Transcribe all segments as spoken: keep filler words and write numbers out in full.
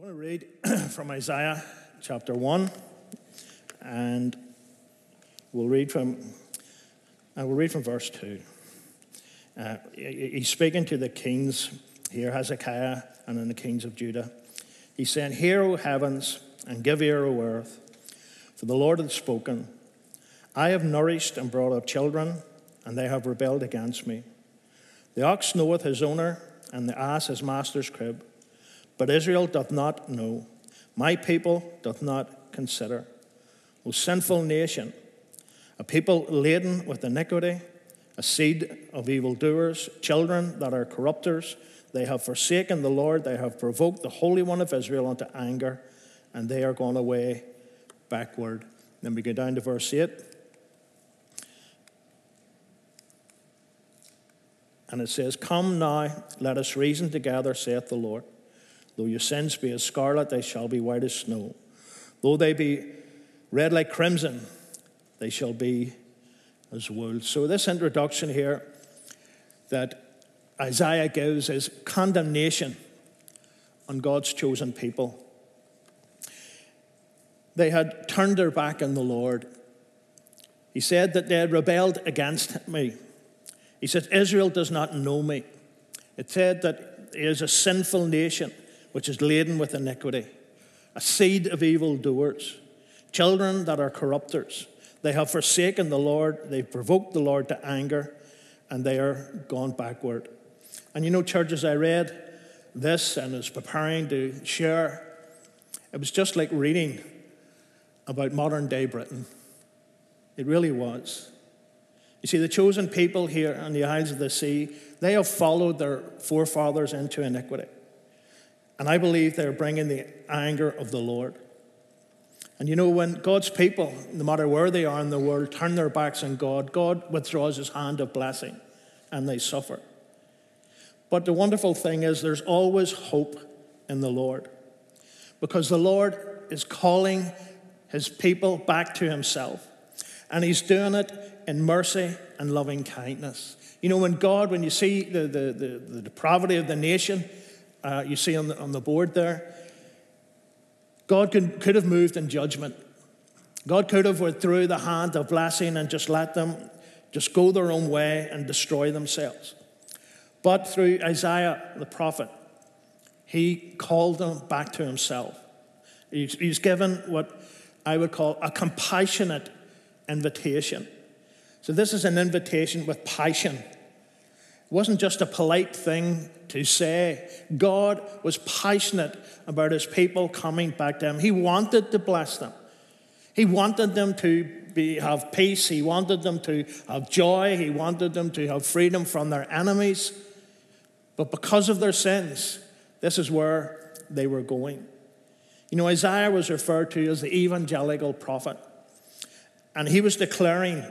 I'm going to read from Isaiah chapter one, and we'll read from, I will read from verse two. Uh, he's speaking to the kings here, Hezekiah, and then the kings of Judah. He's saying, "Hear, O heavens, and give ear, O earth, for the Lord hath spoken. I have nourished and brought up children, and they have rebelled against me. The ox knoweth his owner, and the ass his master's crib. But Israel doth not know, my people doth not consider. O sinful nation, a people laden with iniquity, a seed of evildoers, children that are corrupters. They have forsaken the Lord, they have provoked the Holy One of Israel unto anger, and they are gone away backward." Then we go down to verse eight. And it says, "Come now, let us reason together, saith the Lord. Though your sins be as scarlet, they shall be white as snow. Though they be red like crimson, they shall be as wool." So this introduction here that Isaiah gives is condemnation on God's chosen people. They had turned their back on the Lord. He said that they had rebelled against me. He said, Israel does not know me. It said that it is a sinful nation, which is laden with iniquity, a seed of evildoers, children that are corrupters. They have forsaken the Lord, they've provoked the Lord to anger, and they are gone backward. And you know, churches, I read this and was preparing to share. It was just like reading about modern day Britain. It really was. You see, the chosen people here on the Isles of the Sea, they have followed their forefathers into iniquity. And I believe they're bringing the anger of the Lord. And you know, when God's people, no matter where they are in the world, turn their backs on God, God withdraws his hand of blessing and they suffer. But the wonderful thing is there's always hope in the Lord, because the Lord is calling his people back to himself, and he's doing it in mercy and loving kindness. You know, when God, when you see the, the, the, the depravity of the nation, Uh, you see on the, on the board there, God could, could have moved in judgment. God could have withdrew the hand of blessing and just let them just go their own way and destroy themselves. But through Isaiah the prophet, he called them back to himself. He's, he's given what I would call a compassionate invitation. So this is an invitation with passion. It wasn't just a polite thing to say. God was passionate about his people coming back to him. He wanted to bless them. He wanted them to be, have peace. He wanted them to have joy. He wanted them to have freedom from their enemies. But because of their sins, this is where they were going. You know, Isaiah was referred to as the evangelical prophet. And he was declaring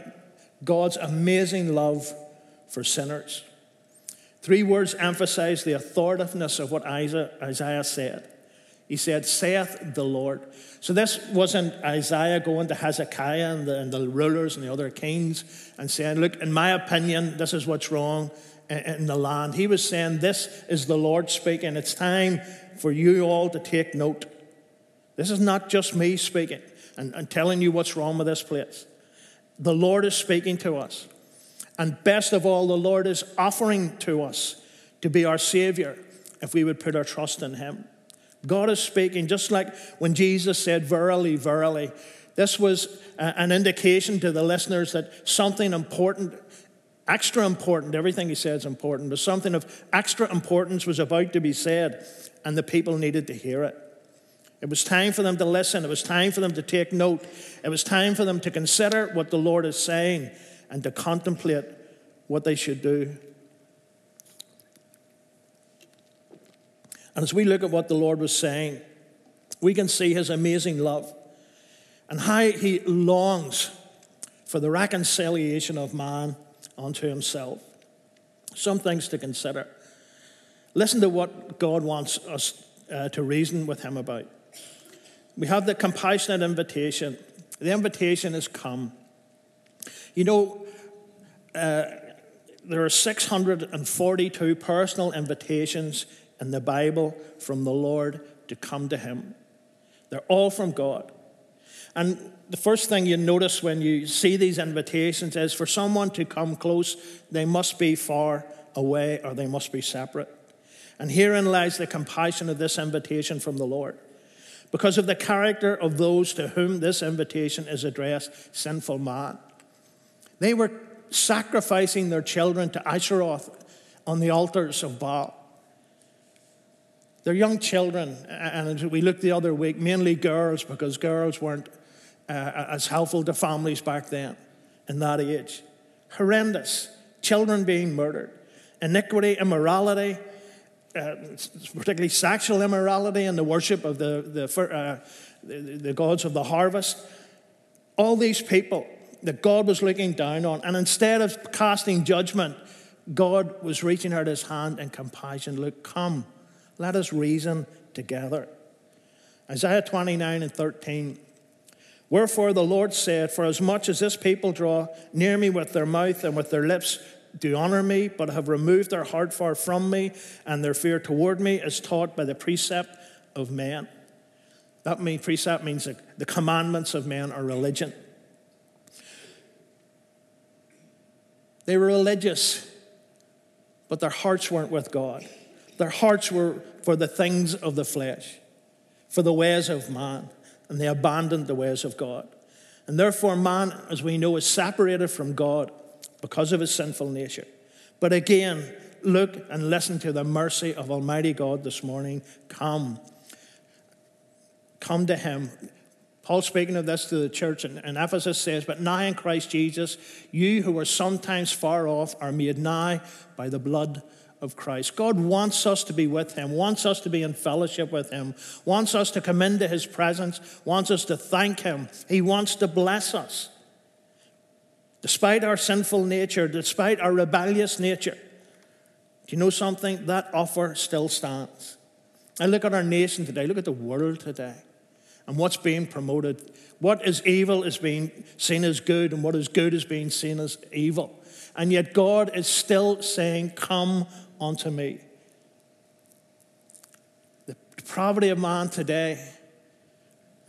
God's amazing love for sinners. Three words emphasize the authoritiveness of what Isaiah said. He said, "Saith the Lord." So this wasn't Isaiah going to Hezekiah and the, and the rulers and the other kings and saying, "Look, in my opinion, this is what's wrong in, in the land." He was saying, "This is the Lord speaking. It's time for you all to take note. This is not just me speaking and, and telling you what's wrong with this place. The Lord is speaking to us. And best of all, the Lord is offering to us to be our Savior if we would put our trust in him." God is speaking, just like when Jesus said, "Verily, verily." This was an indication to the listeners that something important, extra important, everything he said is important, but something of extra importance was about to be said, and the people needed to hear it. It was time for them to listen. It was time for them to take note. It was time for them to consider what the Lord is saying and to contemplate what they should do. And as we look at what the Lord was saying, we can see his amazing love and how he longs for the reconciliation of man unto himself. Some things to consider. Listen to what God wants us uh, to reason with him about. We have the compassionate invitation. The invitation is come. You know, uh, there are six hundred forty-two personal invitations in the Bible from the Lord to come to him. They're all from God. And the first thing you notice when you see these invitations is for someone to come close, they must be far away or they must be separate. And herein lies the compassion of this invitation from the Lord. Because of the character of those to whom this invitation is addressed, sinful man. They were sacrificing their children to Asheroth on the altars of Baal. Their young children, and we looked the other week, mainly girls, because girls weren't uh, as helpful to families back then in that age. Horrendous. Children being murdered. Iniquity, immorality, Uh, particularly sexual immorality and the worship of the the, uh, the the gods of the harvest. All these people that God was looking down on, and instead of casting judgment, God was reaching out his hand in compassion. Look, come, let us reason together. Isaiah twenty-nine and thirteen. Wherefore the Lord said, for as much as this people draw near me with their mouth and with their lips, do honor me, but have removed their heart far from me, and their fear toward me is taught by the precept of man. That means, precept means that the commandments of man are religion. They were religious, but their hearts weren't with God. Their hearts were for the things of the flesh, for the ways of man, and they abandoned the ways of God. And therefore man, as we know, is separated from God because of his sinful nature. But again, look and listen to the mercy of Almighty God this morning. Come. Come to him. Paul, speaking of this to the church in Ephesus, says, but now in Christ Jesus, you who were sometimes far off are made nigh by the blood of Christ. God wants us to be with him, wants us to be in fellowship with him, wants us to come into his presence, wants us to thank him. He wants to bless us. Despite our sinful nature, despite our rebellious nature, do you know something? That offer still stands. I look at our nation today, look at the world today, and what's being promoted. What is evil is being seen as good, and what is good is being seen as evil. And yet God is still saying, come unto me. The depravity of man today,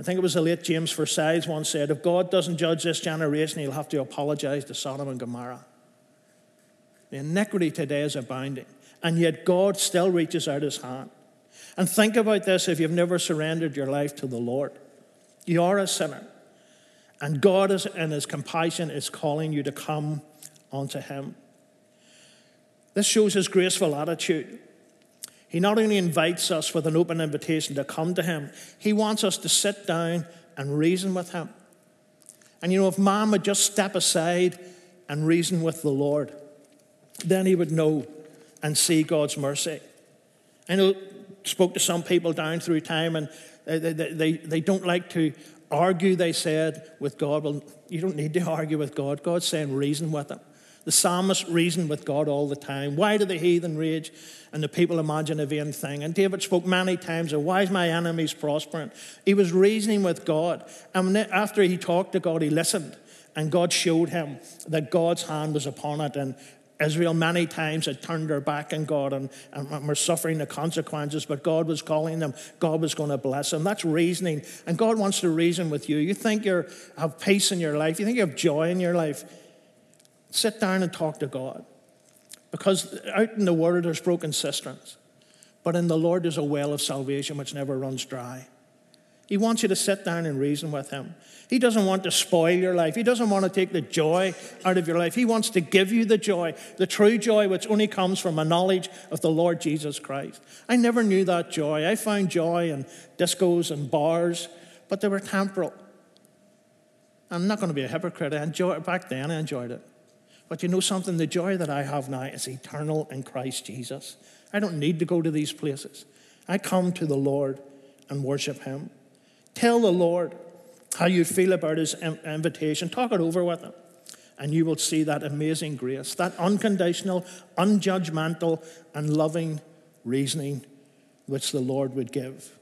I think it was the late James Forsyth once said, if God doesn't judge this generation, he'll have to apologize to Sodom and Gomorrah. The iniquity today is abounding, and yet God still reaches out his hand. And think about this if you've never surrendered your life to the Lord. You are a sinner, and God is, in his compassion is calling you to come unto him. This shows his graceful attitude. He not only invites us with an open invitation to come to him, he wants us to sit down and reason with him. And you know, if man would just step aside and reason with the Lord, then he would know and see God's mercy. I know, spoke to some people down through time, and they, they, they, they don't like to argue, they said, with God. Well, you don't need to argue with God. God's saying reason with him. The psalmist reasoned with God all the time. Why do the heathen rage and the people imagine a vain thing? And David spoke many times of why is my enemies prospering? He was reasoning with God. And after he talked to God, he listened. And God showed him that God's hand was upon it. And Israel many times had turned their back on God and, and were suffering the consequences. But God was calling them. God was going to bless them. That's reasoning. And God wants to reason with you. You think you have peace in your life. You think you have joy in your life. Sit down and talk to God. Because out in the world there's broken cisterns. But in the Lord there's a well of salvation which never runs dry. He wants you to sit down and reason with him. He doesn't want to spoil your life. He doesn't want to take the joy out of your life. He wants to give you the joy, the true joy which only comes from a knowledge of the Lord Jesus Christ. I never knew that joy. I found joy in discos and bars, but they were temporal. I'm not going to be a hypocrite. I enjoyed it back then. I enjoyed it. But you know something? The joy that I have now is eternal in Christ Jesus. I don't need to go to these places. I come to the Lord and worship him. Tell the Lord how you feel about his invitation. Talk it over with him. And you will see that amazing grace, that unconditional, unjudgmental, and loving reasoning which the Lord would give.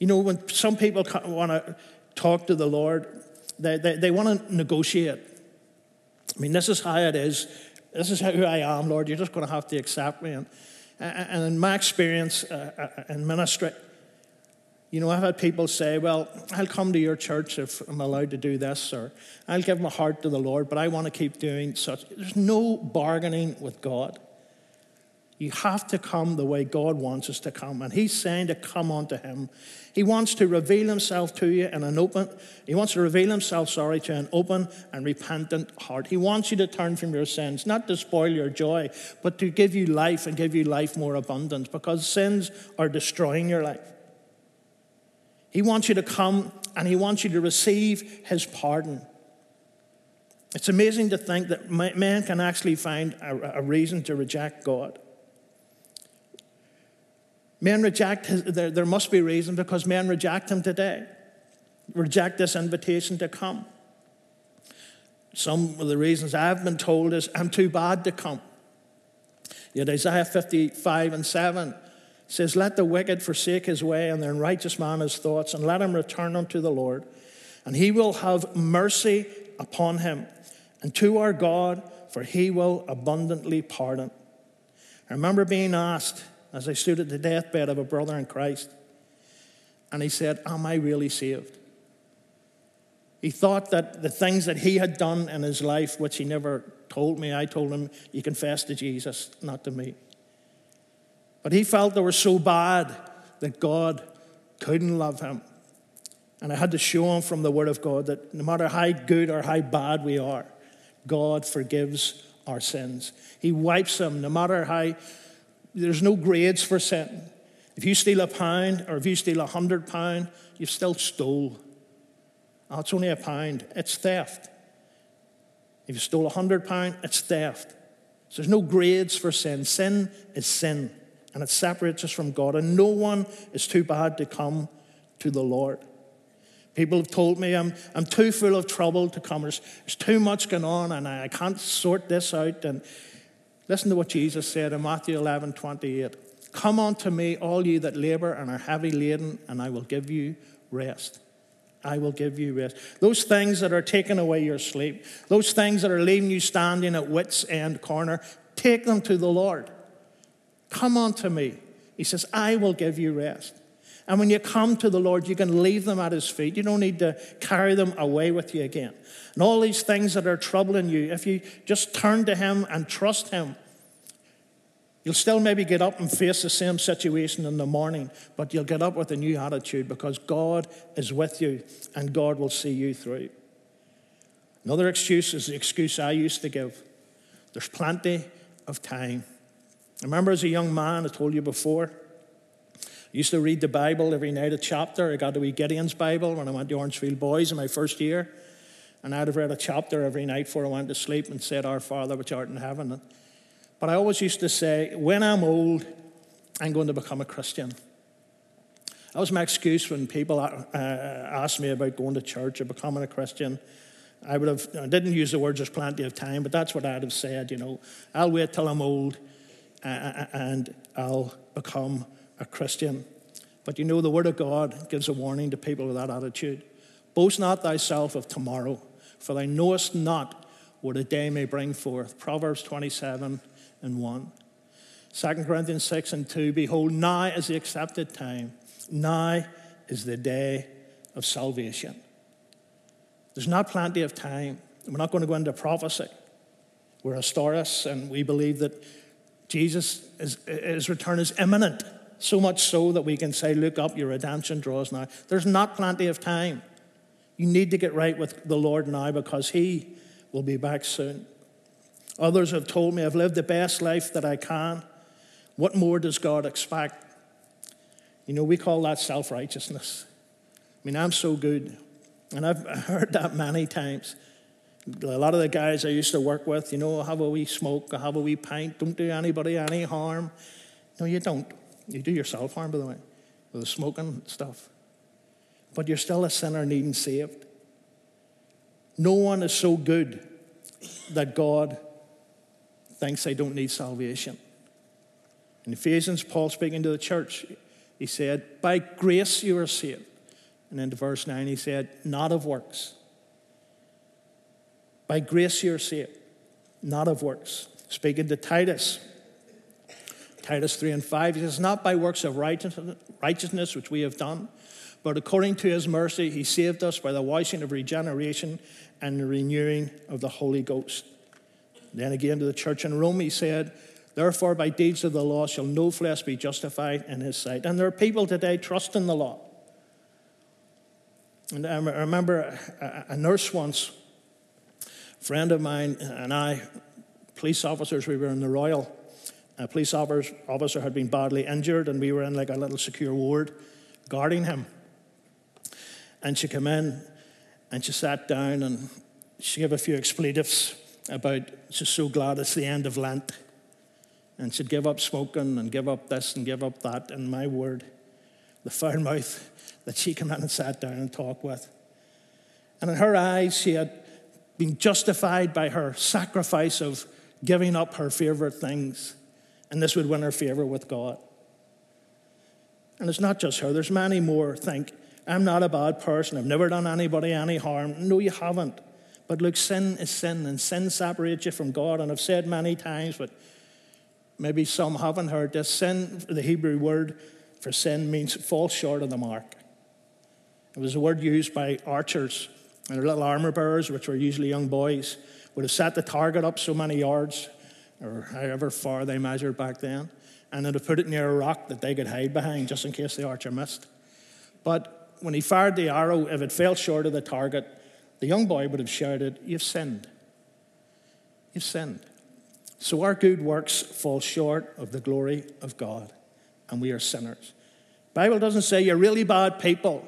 You know, when some people want to talk to the Lord, they, they, they want to negotiate. I mean, this is how it is. This is who I am, Lord. You're just going to have to accept me. And, and in my experience uh, in ministry, You know, I've had people say, well, I'll come to your church if I'm allowed to do this, or I'll give my heart to the Lord, but I want to keep doing such. There's no bargaining with God. You have to come the way God wants us to come. And he's saying to come unto him. He wants to reveal himself to you in an open, he wants to reveal himself, sorry, to an open and repentant heart. He wants you to turn from your sins, not to spoil your joy, but to give you life and give you life more abundant, because sins are destroying your life. He wants you to come and he wants you to receive his pardon. It's amazing to think that man can actually find a, a reason to reject God. Men reject, his, there, there must be reason, because men reject him today. Reject this invitation to come. Some of the reasons I've been told is, I'm too bad to come. Yet Isaiah fifty-five and seven says, let the wicked forsake his way, and the unrighteous man his thoughts, and let him return unto the Lord, and he will have mercy upon him, and to our God, for he will abundantly pardon. I remember being asked, as I stood at the deathbed of a brother in Christ, and he said, am I really saved? He thought that the things that he had done in his life, which he never told me, I told him, you confess to Jesus, not to me. But he felt they were so bad that God couldn't love him. And I had to show him from the Word of God that no matter how good or how bad we are, God forgives our sins. He wipes them, no matter how. There's no grades for sin. If you steal a pound or if you steal a hundred pound, you've still stole. Oh, it's only a pound. It's theft. If you stole a hundred pound, it's theft. So there's no grades for sin. Sin is sin, and it separates us from God. And no one is too bad to come to the Lord. People have told me I'm I'm too full of trouble to come. There's, there's too much going on, and I, I can't sort this out. And listen to what Jesus said in Matthew eleven twenty-eight. Come unto me, all ye that labor and are heavy laden, and I will give you rest. I will give you rest. Those things that are taking away your sleep, those things that are leaving you standing at wit's end corner, take them to the Lord. Come unto me. He says, I will give you rest. And when you come to the Lord, you can leave them at his feet. You don't need to carry them away with you again. And all these things that are troubling you, if you just turn to him and trust him, you'll still maybe get up and face the same situation in the morning, but you'll get up with a new attitude, because God is with you and God will see you through. Another excuse is the excuse I used to give. There's plenty of time. I remember as a young man, I told you before, I used to read the Bible every night, a chapter. I got to read Gideon's Bible when I went to Orangefield Boys in my first year. And I'd have read a chapter every night before I went to sleep and said, Our Father which art in heaven. But I always used to say, when I'm old, I'm going to become a Christian. That was my excuse when people uh, asked me about going to church or becoming a Christian. I would have, I didn't use the word "there's plenty of time," but that's what I'd have said, you know. I'll wait till I'm old uh, and I'll become a Christian. But you know, the Word of God gives a warning to people with that attitude. Boast not thyself of tomorrow, for thou knowest not what a day may bring forth. Proverbs twenty-seven and one. Second Corinthians six and two. Behold, now is the accepted time. Now is the day of salvation. There's not plenty of time. We're not going to go into prophecy. We're historians, and we believe that Jesus, is, his return is imminent. So much so that we can say, look up, your redemption draws now. There's not plenty of time. You need to get right with the Lord now, because he will be back soon. Others have told me, I've lived the best life that I can. What more does God expect? You know, we call that self-righteousness. I mean, I'm so good. And I've heard that many times. A lot of the guys I used to work with, you know, have a wee smoke, have a wee pint, don't do anybody any harm. No, you don't. You do yourself harm, by the way, with the smoking stuff. But you're still a sinner needing saved. No one is so good that God thinks they don't need salvation. In Ephesians, Paul speaking to the church, he said, by grace you are saved. And then to verse nine, he said, not of works. By grace you are saved, not of works. Speaking to Titus, Titus three and five, he says, not by works of righteousness which we have done, but according to his mercy he saved us by the washing of regeneration and the renewing of the Holy Ghost. Then again to the church in Rome he said, therefore by deeds of the law shall no flesh be justified in his sight. And there are people today trusting the law. And I remember a nurse once, a friend of mine and I, police officers, we were in the Royal. A police officer had been badly injured and we were in like a little secure ward guarding him. And she came in and she sat down and she gave a few expletives about she's so glad it's the end of Lent. And she'd give up smoking and give up this and give up that. And my word, the foul mouth that she came in and sat down and talked with. And in her eyes, she had been justified by her sacrifice of giving up her favorite things, and this would win her favor with God. And it's not just her. There's many more think, I'm not a bad person. I've never done anybody any harm. No, you haven't. But look, sin is sin, and sin separates you from God. And I've said many times, but maybe some haven't heard this, sin, the Hebrew word for sin means fall short of the mark. It was a word used by archers and their little armor bearers, which were usually young boys, would have set the target up so many yards or however far they measured back then, and they'd have put it near a rock that they could hide behind just in case the archer missed. But when he fired the arrow, if it fell short of the target, the young boy would have shouted, you've sinned. You've sinned. So our good works fall short of the glory of God, and we are sinners. The Bible doesn't say you're really bad people.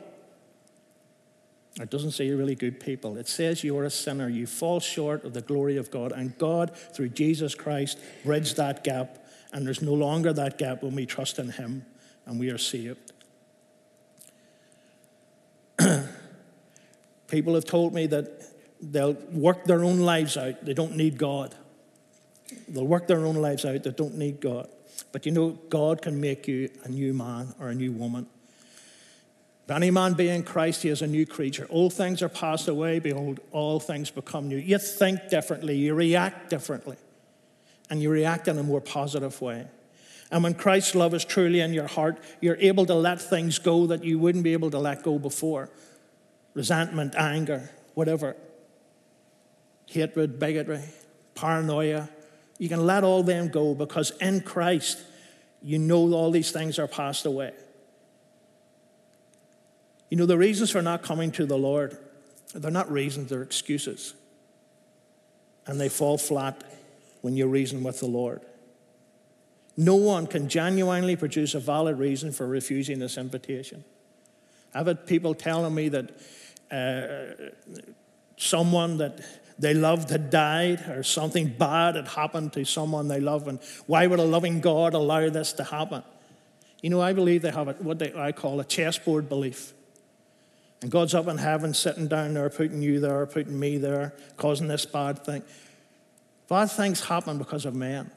It doesn't say you're really good people. It says you are a sinner. You fall short of the glory of God. And God, through Jesus Christ, bridged that gap. And there's no longer that gap when we trust in him and we are saved. People have told me that they'll work their own lives out. They don't need God. They'll work their own lives out. They don't need God. But you know, God can make you a new man or a new woman. If any man be in Christ, he is a new creature. Old things are passed away. Behold, all things become new. You think differently. You react differently. And you react in a more positive way. And when Christ's love is truly in your heart, you're able to let things go that you wouldn't be able to let go before. Resentment, anger, whatever. Hatred, bigotry, paranoia. You can let all them go because in Christ, you know all these things are passed away. You know, the reasons for not coming to the Lord, they're not reasons, they're excuses. And they fall flat when you reason with the Lord. No one can genuinely produce a valid reason for refusing this invitation. I've had people telling me that uh, someone that they loved had died or something bad had happened to someone they love, and why would a loving God allow this to happen? You know, I believe they have a, what they, I call a chessboard belief. And God's up in heaven sitting down there, putting you there, putting me there, causing this bad thing. Bad things happen because of men.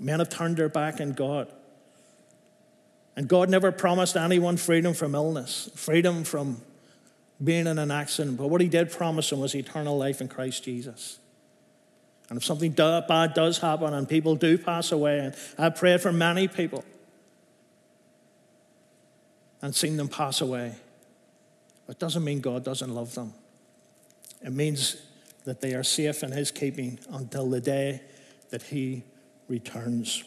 Men have turned their back on God. And God never promised anyone freedom from illness, freedom from being in an accident. But what he did promise them was eternal life in Christ Jesus. And if something bad does happen and people do pass away, and I prayed for many people and seen them pass away, it doesn't mean God doesn't love them. It means that they are safe in his keeping until the day that he returns.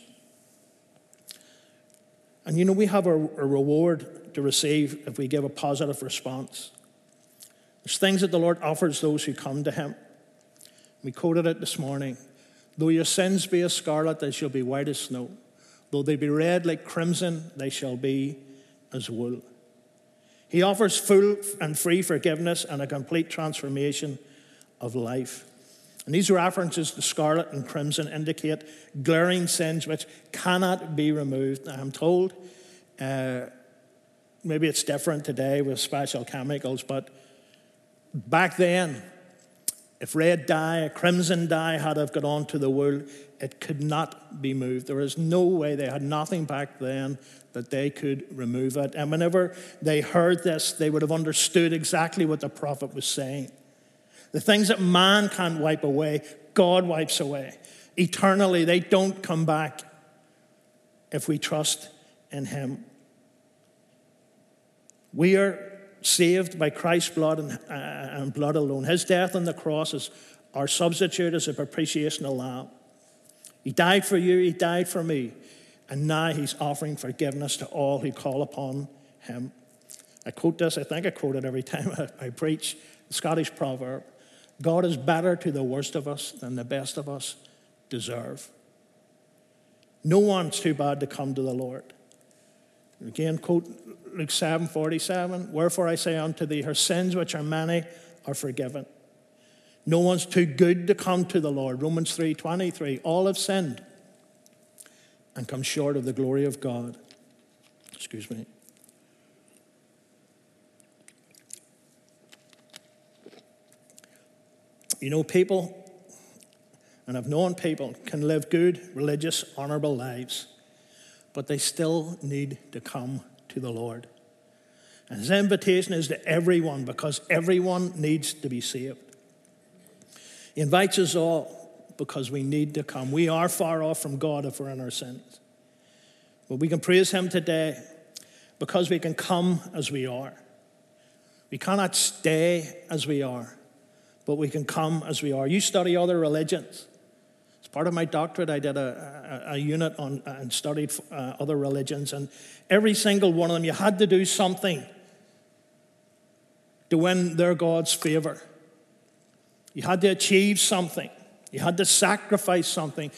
And you know, we have a, a reward to receive if we give a positive response. There's things that the Lord offers those who come to him. We quoted it this morning. Though your sins be as scarlet, they shall be white as snow. Though they be red like crimson, they shall be as wool. He offers full and free forgiveness and a complete transformation of life. And these references to scarlet and crimson indicate glaring sins which cannot be removed. Now, I'm told, uh, maybe it's different today with special chemicals, but back then, if red dye, a crimson dye had have got onto the wool, it could not be moved. There is no way. They had nothing back then that they could remove it. And whenever they heard this, they would have understood exactly what the prophet was saying. The things that man can't wipe away, God wipes away. Eternally, they don't come back. if we trust in him. We are saved by Christ's blood and, uh, and blood alone. His death on the cross is our substitute as a propitiational lamb. He died for you, he died for me, and now he's offering forgiveness to all who call upon him. I quote this, I think I quote it every time I preach, the Scottish proverb, God is better to the worst of us than the best of us deserve. No one's too bad to come to the Lord. Again, quote Luke seven forty-seven, wherefore I say unto thee, her sins which are many are forgiven. No one's too good to come to the Lord. Romans three twenty-three, all have sinned and come short of the glory of God. Excuse me. You know, people, and I've known people, can live good, religious, honorable lives, but they still need to come to the Lord. And his invitation is to everyone, because everyone needs to be saved. He invites us all because we need to come. We are far off from God if we're in our sins. But we can praise him today because we can come as we are. We cannot stay as we are, but we can come as we are. You study other religions. As part of my doctorate, I did a, a, a unit on and studied uh, other religions, and every single one of them, you had to do something to win their God's favor. You had to achieve something. You had to sacrifice something.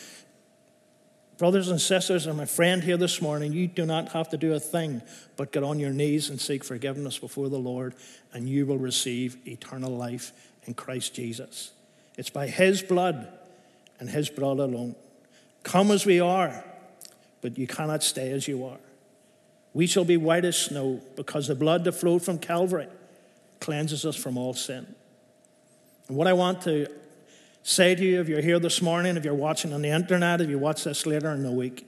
Brothers and sisters, and my friend here this morning, you do not have to do a thing but get on your knees and seek forgiveness before the Lord, and you will receive eternal life in Christ Jesus. It's by his blood and his blood alone. Come as we are, but you cannot stay as you are. We shall be white as snow because the blood that flowed from Calvary cleanses us from all sin. And what I want to say to you, if you're here this morning, if you're watching on the internet, if you watch this later in the week,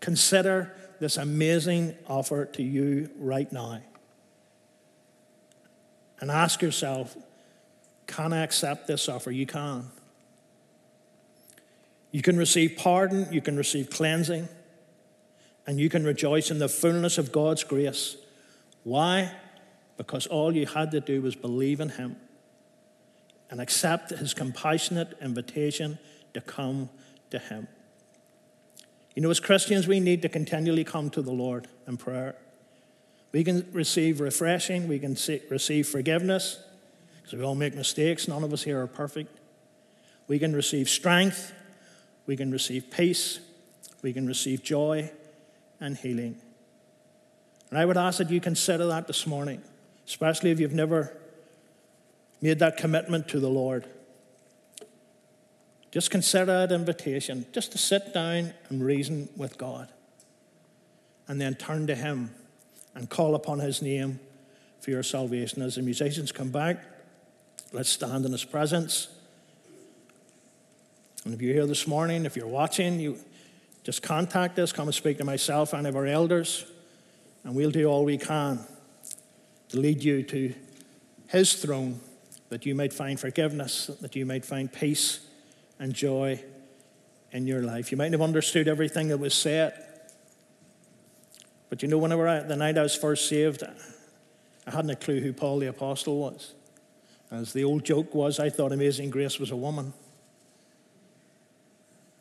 consider this amazing offer to you right now. And ask yourself, can I accept this offer? You can. You can receive pardon, you can receive cleansing, and you can rejoice in the fullness of God's grace. Why? Because all you had to do was believe in him and accept his compassionate invitation to come to him. You know, as Christians, we need to continually come to the Lord in prayer. We can receive refreshing, we can receive forgiveness, because we all make mistakes. None of us here are perfect. We can receive strength. We can receive peace. We can receive joy and healing. And I would ask that you consider that this morning, especially if you've never made that commitment to the Lord. Just consider that invitation, just to sit down and reason with God, and then turn to him and call upon his name for your salvation. As the musicians come back, let's stand in his presence. And if you're here this morning, if you're watching, you just contact us. Come and speak to myself and of our elders, and we'll do all we can to lead you to his throne, that you might find forgiveness, that you might find peace and joy in your life. You might have understood everything that was said, but you know, whenever I, the night I was first saved, I hadn't a clue who Paul the Apostle was. As the old joke was, I thought Amazing Grace was a woman.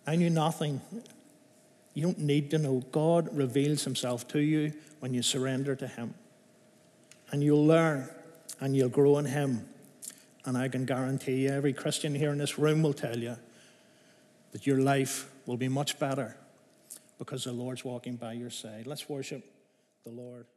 I knew nothing. You don't need to know. God reveals himself to you when you surrender to him. And you'll learn and you'll grow in him. And I can guarantee you, every Christian here in this room will tell you that your life will be much better because the Lord's walking by your side. Let's worship the Lord.